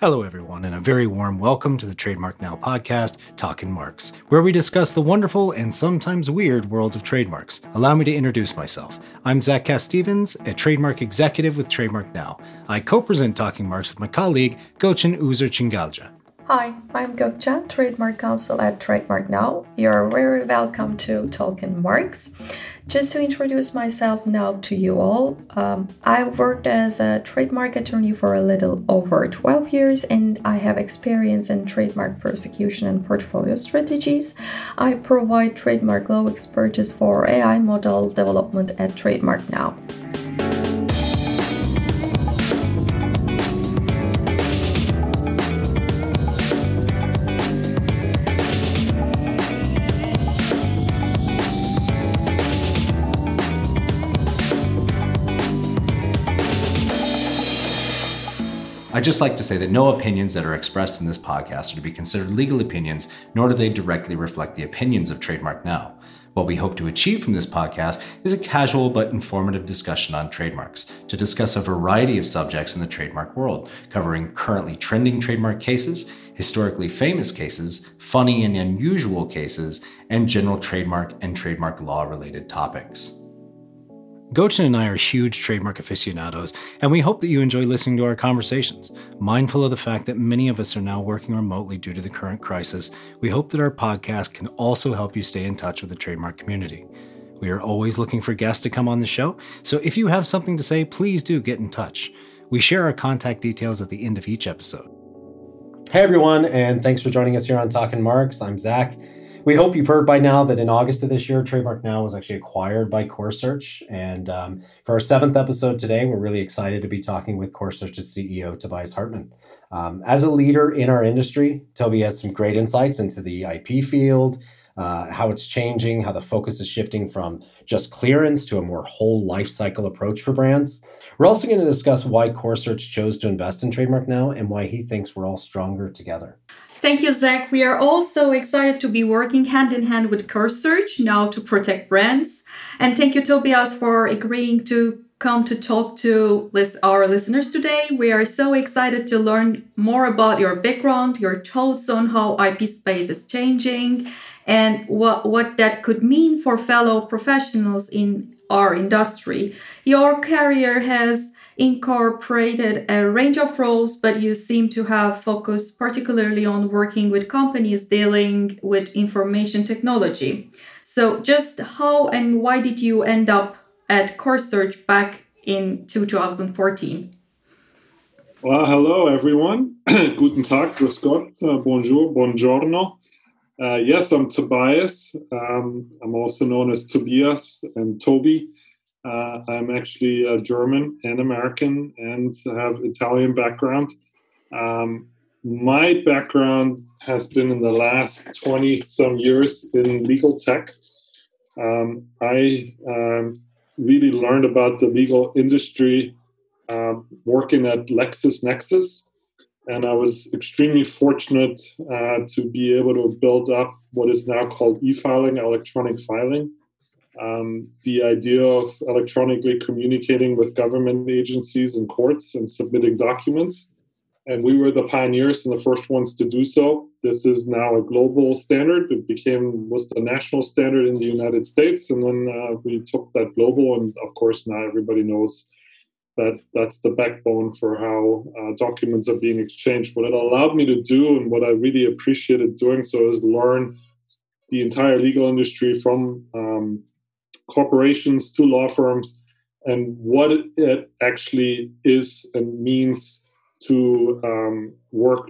Hello, everyone, and a very warm welcome to the Trademark Now podcast, Talkin' Marks, where we discuss the wonderful and sometimes weird world of trademarks. Allow me to introduce myself. I'm Zach Casteevens, a trademark executive with Trademark Now. I co-present Talking Marks with my colleague, Gökçen Uzer Çıngıllıoğlu. Hi, I'm Gökçen, Trademark Counsel at Trademark Now. You're very welcome to Talkin' Marks. Just to introduce myself now to you all, I worked as a trademark attorney for a little over 12 years, and I have experience in trademark prosecution and portfolio strategies. I provide trademark law expertise for AI model development at Trademark Now. I'd just like to say that no opinions that are expressed in this podcast are to be considered legal opinions, nor do they directly reflect the opinions of Trademark Now. What we hope to achieve from this podcast is a casual but informative discussion on trademarks, to discuss a variety of subjects in the trademark world, covering currently trending trademark cases, historically famous cases, funny and unusual cases, and general trademark and trademark law-related topics. Gökçen and I are huge trademark aficionados, and we hope that you enjoy listening to our conversations. Mindful of the fact that many of us are now working remotely due to the current crisis, we hope that our podcast can also help you stay in touch with the trademark community. We are always looking for guests to come on the show, so if you have something to say, please do get in touch. We share our contact details at the end of each episode. Hey everyone, and thanks for joining us here on Talkin' Marks. I'm Zach. We hope you've heard by now that in August of this year, Trademark Now was actually acquired by Corsearch. And for our seventh episode today, we're really excited to be talking with Corsearch's CEO, Tobias Hartmann. As a leader in our industry, Toby has some great insights into the IP field, how it's changing, how the focus is shifting from just clearance to a more whole life cycle approach for brands. We're also going to discuss why Corsearch chose to invest in Trademark Now and why he thinks we're all stronger together. Thank you, Zach. We are all so excited to be working hand in hand with Corsearch now to protect brands. And thank you, Tobias, for agreeing to come to talk to our listeners today. We are so excited to learn more about your background, your thoughts on how IP space is changing, and what that could mean for fellow professionals in our industry. Your career has incorporated a range of roles, but you seem to have focused particularly on working with companies dealing with information technology. So just how and why did you end up at Corsearch back in 2014? Well, hello, everyone. Guten Tag, grüß Gott, bonjour, buongiorno. Yes, I'm Tobias. I'm also known as Tobias and Toby. I'm actually German and American and have Italian background. My background has been in the last 20-some years in legal tech. I really learned about the legal industry working at LexisNexis, and I was extremely fortunate to be able to build up what is now called e-filing, electronic filing. The idea of electronically communicating with government agencies and courts and submitting documents. And we were the pioneers and the first ones to do so. This is now a global standard. It was the national standard in the United States. And then we took that global. And of course, now everybody knows that that's the backbone for how documents are being exchanged. What it allowed me to do and what I really appreciated doing so is learn the entire legal industry from corporations to law firms, and what it actually is and means to work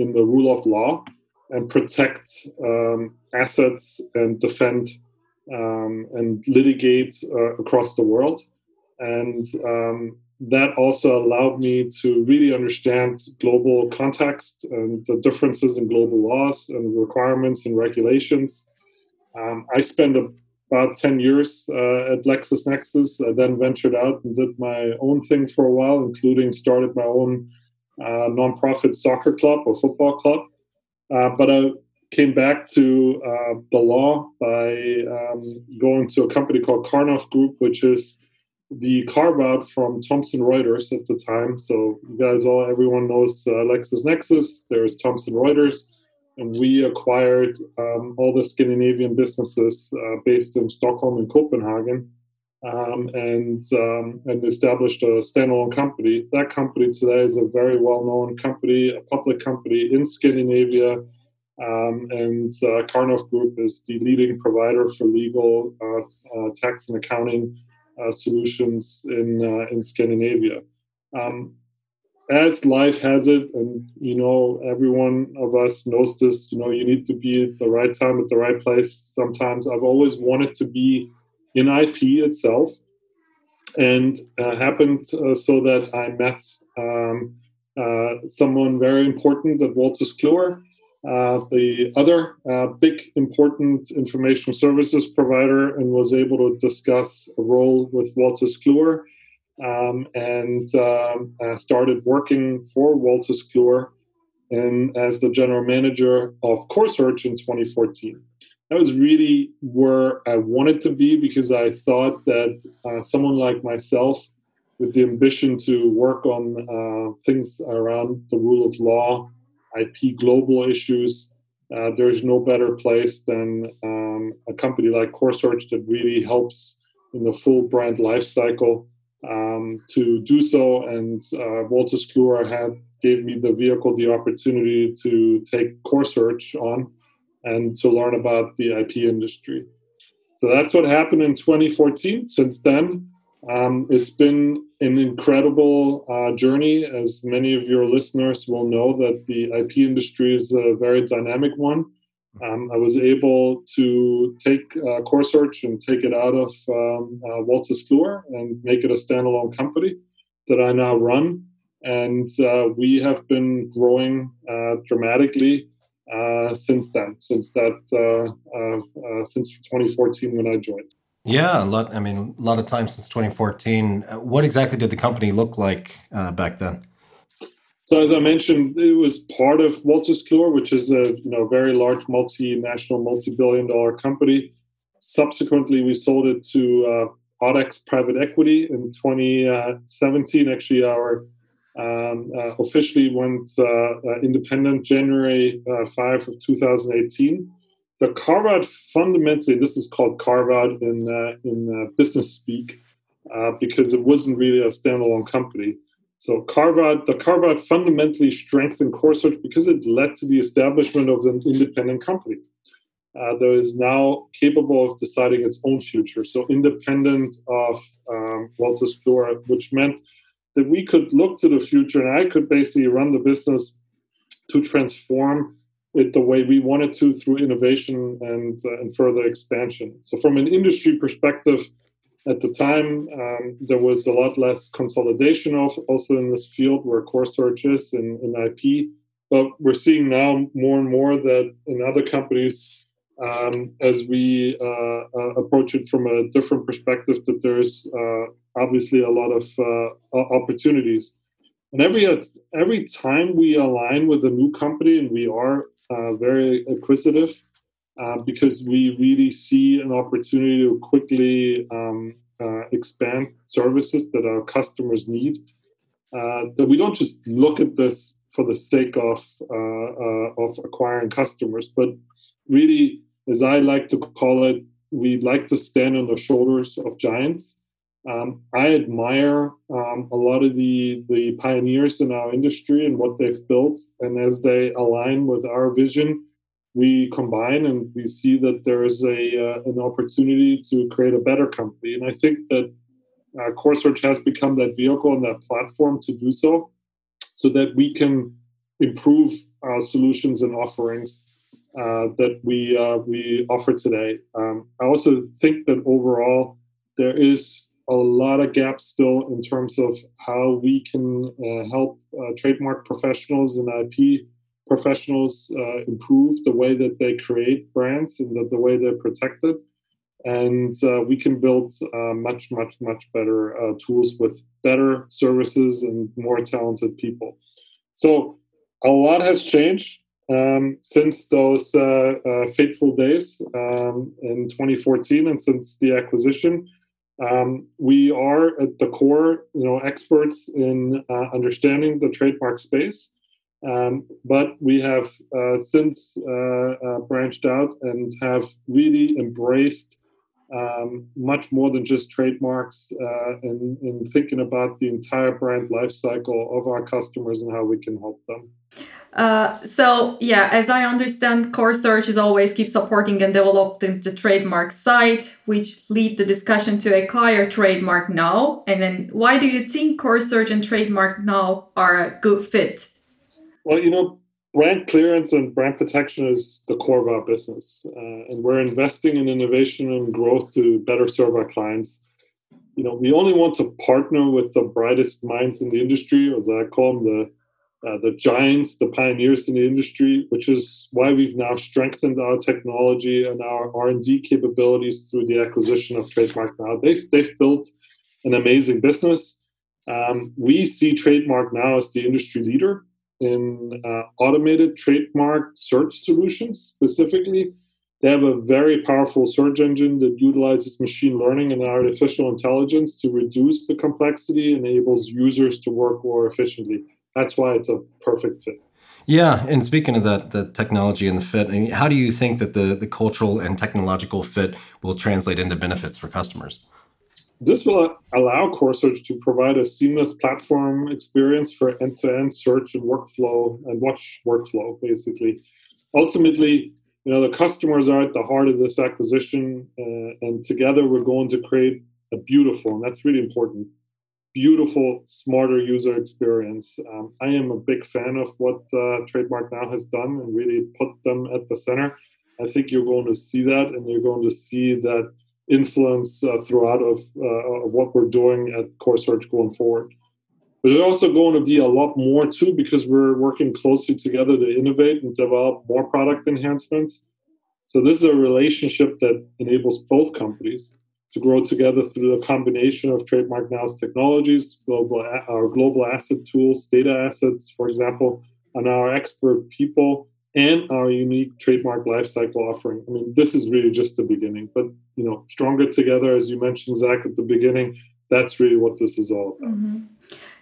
in the rule of law and protect assets and defend and litigate across the world. And that also allowed me to really understand global context and the differences in global laws and requirements and regulations. I spent about 10 years at LexisNexis. I then ventured out and did my own thing for a while, including started my own nonprofit soccer club or football club. But I came back to the law by going to a company called Karnov Group, which is the carve-out from Thomson Reuters at the time. So you guys all, everyone knows LexisNexis, there's Thomson Reuters, and we acquired all the Scandinavian businesses based in Stockholm and Copenhagen, and established a standalone company. That company today is a very well-known company, a public company in Scandinavia, and Karnov Group is the leading provider for legal, tax, and accounting solutions in Scandinavia. As life has it, and you know, every one of us knows this, you know, you need to be at the right time at the right place. Sometimes I've always wanted to be in IP itself, and happened so that I met someone very important at Wolters Kluwer, the other big important information services provider, and was able to discuss a role with Wolters Kluwer, and started working for Wolters Kluwer and as the general manager of Corsearch in 2014. That was really where I wanted to be, because I thought that someone like myself with the ambition to work on things around the rule of law, IP global issues, there's no better place than a company like Corsearch that really helps in the full brand life cycle to do so. And Wolters Kluwer gave me the vehicle, the opportunity to take Corsearch on and to learn about the IP industry. So that's what happened in 2014. Since then, it's been an incredible journey. As many of your listeners will know, that the IP industry is a very dynamic one. I was able to take Corsearch and take it out of Wolters Kluwer and make it a standalone company that I now run. And we have been growing dramatically since then, since 2014 when I joined. Yeah, a lot of time since 2014. What exactly did the company look like back then? So as I mentioned, it was part of Wolters Kluwer, which is a very large multinational, multi-billion-dollar company. Subsequently, we sold it to Audax Private Equity in 2017. Actually, our officially went independent January 5 of 2018. The carve-out, fundamentally, this is called carve-out in business speak, because it wasn't really a standalone company. So the carve-out fundamentally strengthened Corsearch because it led to the establishment of an independent company that is now capable of deciding its own future. So independent of Wolters Kluwer, which meant that we could look to the future, and I could basically run the business to transform it the way we wanted to through innovation and further expansion. So from an industry perspective, at the time, there was a lot less consolidation also in this field where Corsearch is in IP. But we're seeing now more and more that in other companies, as we approach it from a different perspective, that there's obviously a lot of opportunities. And every time we align with a new company, and we are very acquisitive, because we really see an opportunity to quickly expand services that our customers need, that we don't just look at this for the sake of acquiring customers, but really, as I like to call it, we like to stand on the shoulders of giants. I admire a lot of the pioneers in our industry and what they've built. And as they align with our vision, we combine and we see that there is an opportunity to create a better company. And I think that Corsearch has become that vehicle and that platform to do so, so that we can improve our solutions and offerings that we offer today. I also think that overall there is a lot of gaps still in terms of how we can help trademark professionals and IP professionals improve the way that they create brands and the way they're protected. And we can build much, much, much better tools with better services and more talented people. So a lot has changed since those fateful days in 2014 and since the acquisition. We are at the core, experts in understanding the trademark space. But we have since branched out and have really embraced much more than just trademarks in thinking about the entire brand lifecycle of our customers and how we can help them. So, as I understand, Corsearch is always keep supporting and developing the trademark side, which lead the discussion to acquire Trademark Now. And then why do you think Corsearch and Trademark Now are a good fit? Well, brand clearance and brand protection is the core of our business. And we're investing in innovation and growth to better serve our clients. We only want to partner with the brightest minds in the industry, or as I call them, the giants, the pioneers in the industry, which is why we've now strengthened our technology and our R&D capabilities through the acquisition of Trademark Now. They've built an amazing business. We see Trademark Now as the industry leader in automated trademark search solutions specifically. They have a very powerful search engine that utilizes machine learning and artificial intelligence to reduce the complexity and enables users to work more efficiently. That's why it's a perfect fit. Yeah, and speaking of that, the technology and the fit, I mean, how do you think that the cultural and technological fit will translate into benefits for customers? This will allow Corsearch to provide a seamless platform experience for end-to-end search and workflow and watch workflow, basically. Ultimately, the customers are at the heart of this acquisition, and together we're going to create a beautiful, and that's really important, beautiful, smarter user experience. I am a big fan of what Trademark Now has done and really put them at the center. I think you're going to see that, and you're going to see that influence throughout of what we're doing at Corsearch going forward. But there's also going to be a lot more too, because we're working closely together to innovate and develop more product enhancements. So this is a relationship that enables both companies to grow together through the combination of Trademark Now's technologies, our global asset tools, data assets, for example, and our expert people, and our unique trademark lifecycle offering. I mean, this is really just the beginning, but, stronger together, as you mentioned, Zach, at the beginning, that's really what this is all about. Mm-hmm.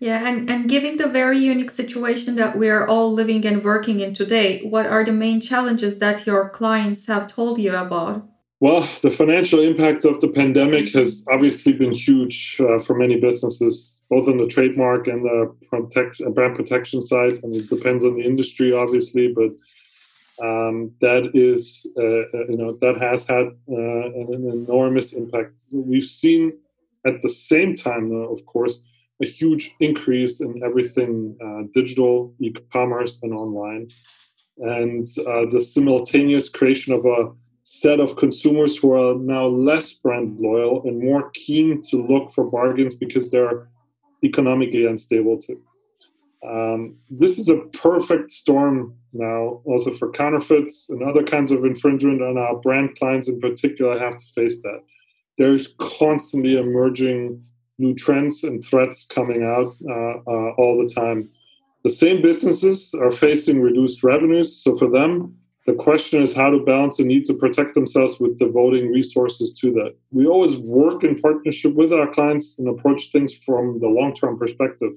Yeah, and given the very unique situation that we are all living and working in today, what are the main challenges that your clients have told you about? Well, the financial impact of the pandemic has obviously been huge for many businesses, both on the trademark and the brand protection side. I mean, it depends on the industry, obviously, but that is, that has had an enormous impact. We've seen at the same time, though, of course, a huge increase in everything digital, e-commerce, and online, and the simultaneous creation of a set of consumers who are now less brand loyal and more keen to look for bargains because they're economically unstable too. This is a perfect storm now also for counterfeits and other kinds of infringement, and our brand clients in particular have to face that. There's constantly emerging new trends and threats coming out all the time. The same businesses are facing reduced revenues, so for them, the question is how to balance the need to protect themselves with devoting resources to that. We always work in partnership with our clients and approach things from the long-term perspective.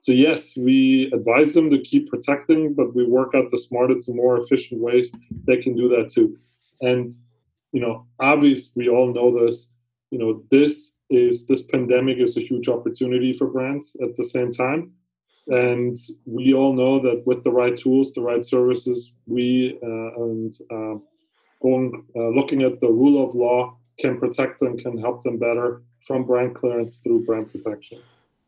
So yes, we advise them to keep protecting, but we work out the smartest and more efficient ways they can do that too. And, obviously, we all know this, this pandemic is a huge opportunity for brands at the same time. And we all know that with the right tools, the right services, looking at the rule of law can protect them, can help them better from brand clearance through brand protection.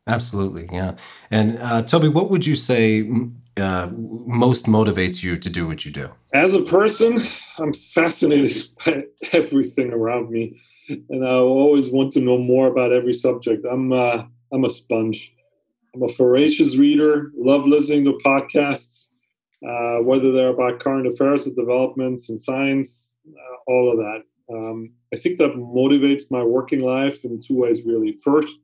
Absolutely, yeah. And Toby, what would you say most motivates you to do what you do? As a person, I'm fascinated by everything around me, and I always want to know more about every subject. I'm a sponge. I'm a voracious reader, love listening to podcasts, whether they're about current affairs or developments in science, all of that. I think that motivates my working life in two ways, really. First,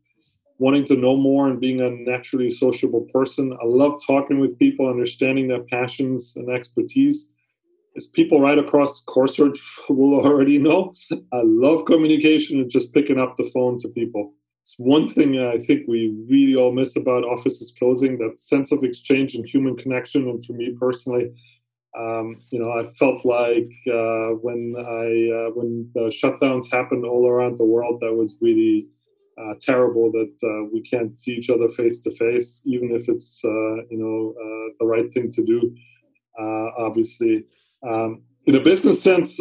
wanting to know more and being a naturally sociable person. I love talking with people, understanding their passions and expertise. is people right across Corsearch will already know. I love communication and just picking up the phone to people. It's one thing I think we really all miss about offices closing, that sense of exchange and human connection. And for me personally, I felt like when the shutdowns happened all around the world, that was really terrible that we can't see each other face to face, even if it's the right thing to do. Obviously, in a business sense,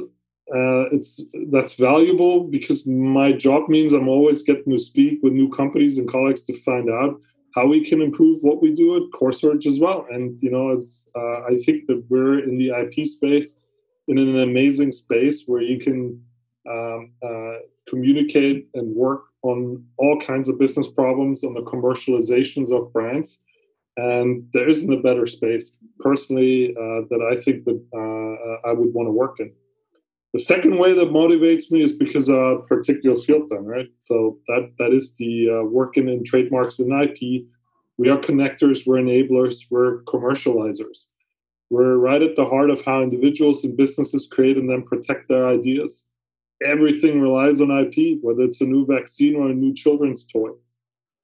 that's valuable because my job means I'm always getting to speak with new companies and colleagues to find out how we can improve what we do at Corsearch as well. And, I think that we're in the IP space, in an amazing space where you can communicate and work on all kinds of business problems, on the commercializations of brands. And there isn't a better space, personally, that I think that I would want to work in. The second way that motivates me is because of a particular field then, right? So that is the working in trademarks and IP. We are connectors, we're enablers, we're commercializers. We're right at the heart of how individuals and businesses create and then protect their ideas. Everything relies on IP, whether it's a new vaccine or a new children's toy.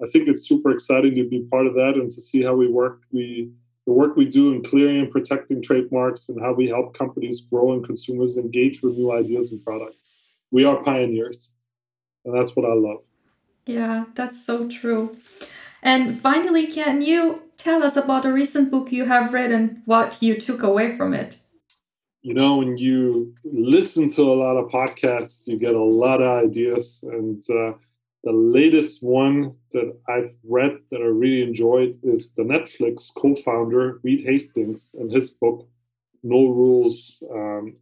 I think it's super exciting to be part of that and to see how the work we do in clearing and protecting trademarks and how we help companies grow and consumers engage with new ideas and products. We are pioneers, and that's what I love. Yeah, that's so true. And finally, can you tell us about a recent book you have read and what you took away from it? When you listen to a lot of podcasts, you get a lot of ideas. And the latest one that I've read that I really enjoyed is the Netflix co-founder, Reed Hastings, and his book, No Rules,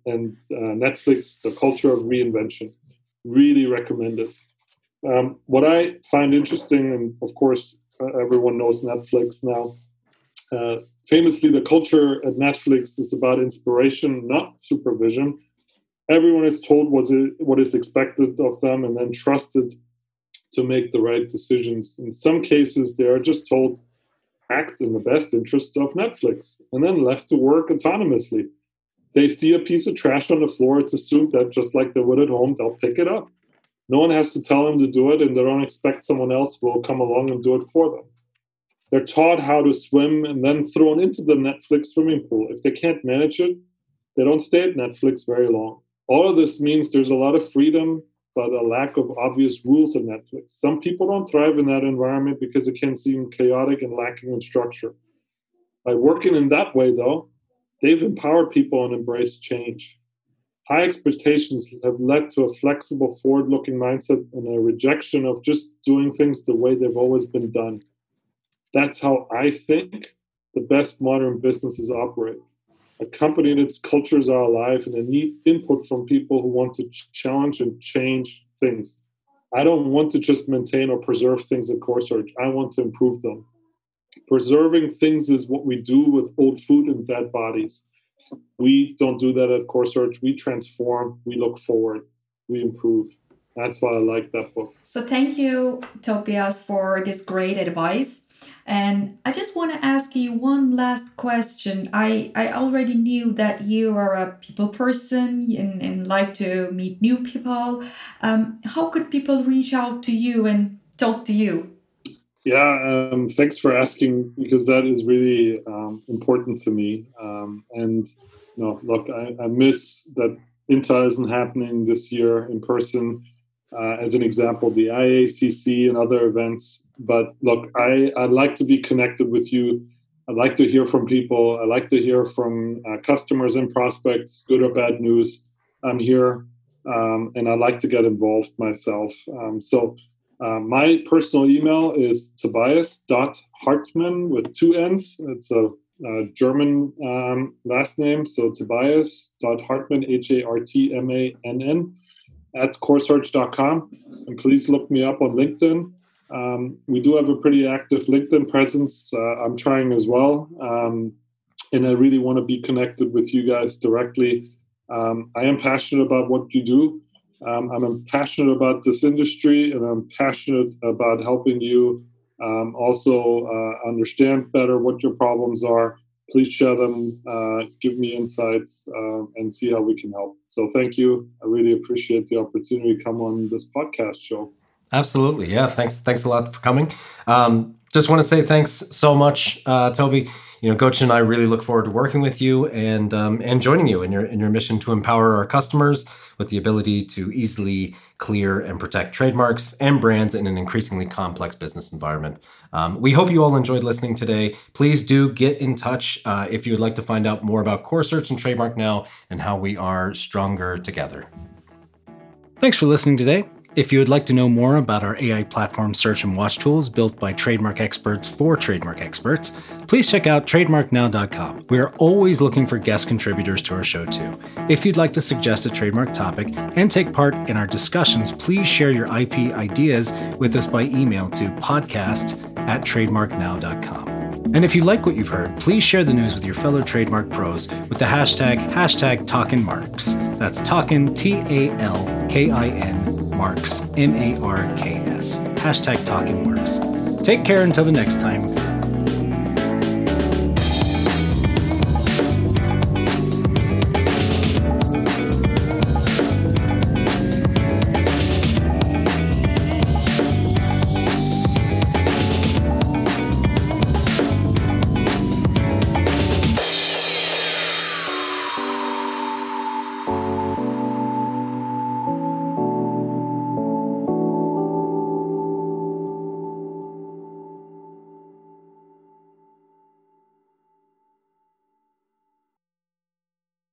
and Netflix, The Culture of Reinvention. Really recommend it. What I find interesting, and of course, everyone knows Netflix now, famously, the culture at Netflix is about inspiration, not supervision. Everyone is told what is expected of them and then trusted to make the right decisions. In some cases, they are just told, act in the best interests of Netflix, and then left to work autonomously. They see a piece of trash on the floor, it's assumed that just like they would at home, they'll pick it up. No one has to tell them to do it, and they don't expect someone else will come along and do it for them. They're taught how to swim and then thrown into the Netflix swimming pool. If they can't manage it, they don't stay at Netflix very long. All of this means there's a lot of freedom, but a lack of obvious rules in Netflix. Some people don't thrive in that environment because it can seem chaotic and lacking in structure. By working in that way, though, they've empowered people and embraced change. High expectations have led to a flexible, forward-looking mindset and a rejection of just doing things the way they've always been done. That's how I think the best modern businesses operate. A company and its cultures are alive, and they need input from people who want to challenge and change things. I don't want to just maintain or preserve things at Corsearch. I want to improve them. Preserving things is what we do with old food and dead bodies. We don't do that at Corsearch. We transform. We look forward. We improve. That's why I like that book. So thank you, Tobias, for this great advice. And I just want to ask you one last question. I already knew that you are a people person and like to meet new people. How could people reach out to you and talk to you? Yeah, thanks for asking, because that is really important to me. I miss that INTA isn't happening this year in person. As an example, the IACC and other events. But look, I'd like to be connected with you. I'd like to hear from people. I'd like to hear from customers and prospects, good or bad news. I'm here, and I'd like to get involved myself. My personal email is tobias.hartmann with two N's. It's a German last name, so tobias.hartmann, Hartmann, at corsearch.com, and please look me up on LinkedIn. We do have a pretty active LinkedIn presence. I'm trying as well, and I really want to be connected with you guys directly. I am passionate about what you do. I'm passionate about this industry, and I'm passionate about helping you also understand better what your problems are please share them, give me insights, and see how we can help. So thank you. I really appreciate the opportunity to come on this podcast show. Absolutely. Yeah. Thanks a lot for coming. Just want to say thanks so much, Toby. You know, Gökçen and I really look forward to working with you and joining you in your mission to empower our customers with the ability to easily clear and protect trademarks and brands in an increasingly complex business environment. We hope you all enjoyed listening today. Please do get in touch if you would like to find out more about Corsearch and Trademark Now and how we are stronger together. Thanks for listening today. If you would like to know more about our AI platform search and watch tools built by trademark experts for trademark experts, please check out trademarknow.com. We are always looking for guest contributors to our show too. If you'd like to suggest a trademark topic and take part in our discussions, please share your IP ideas with us by email to podcast@trademarknow.com. And if you like what you've heard, please share the news with your fellow trademark pros with the hashtag #TalkinMarks. That's Talkin, TALKIN. Marks, MARKS. #TalkinMarks. Take care until the next time.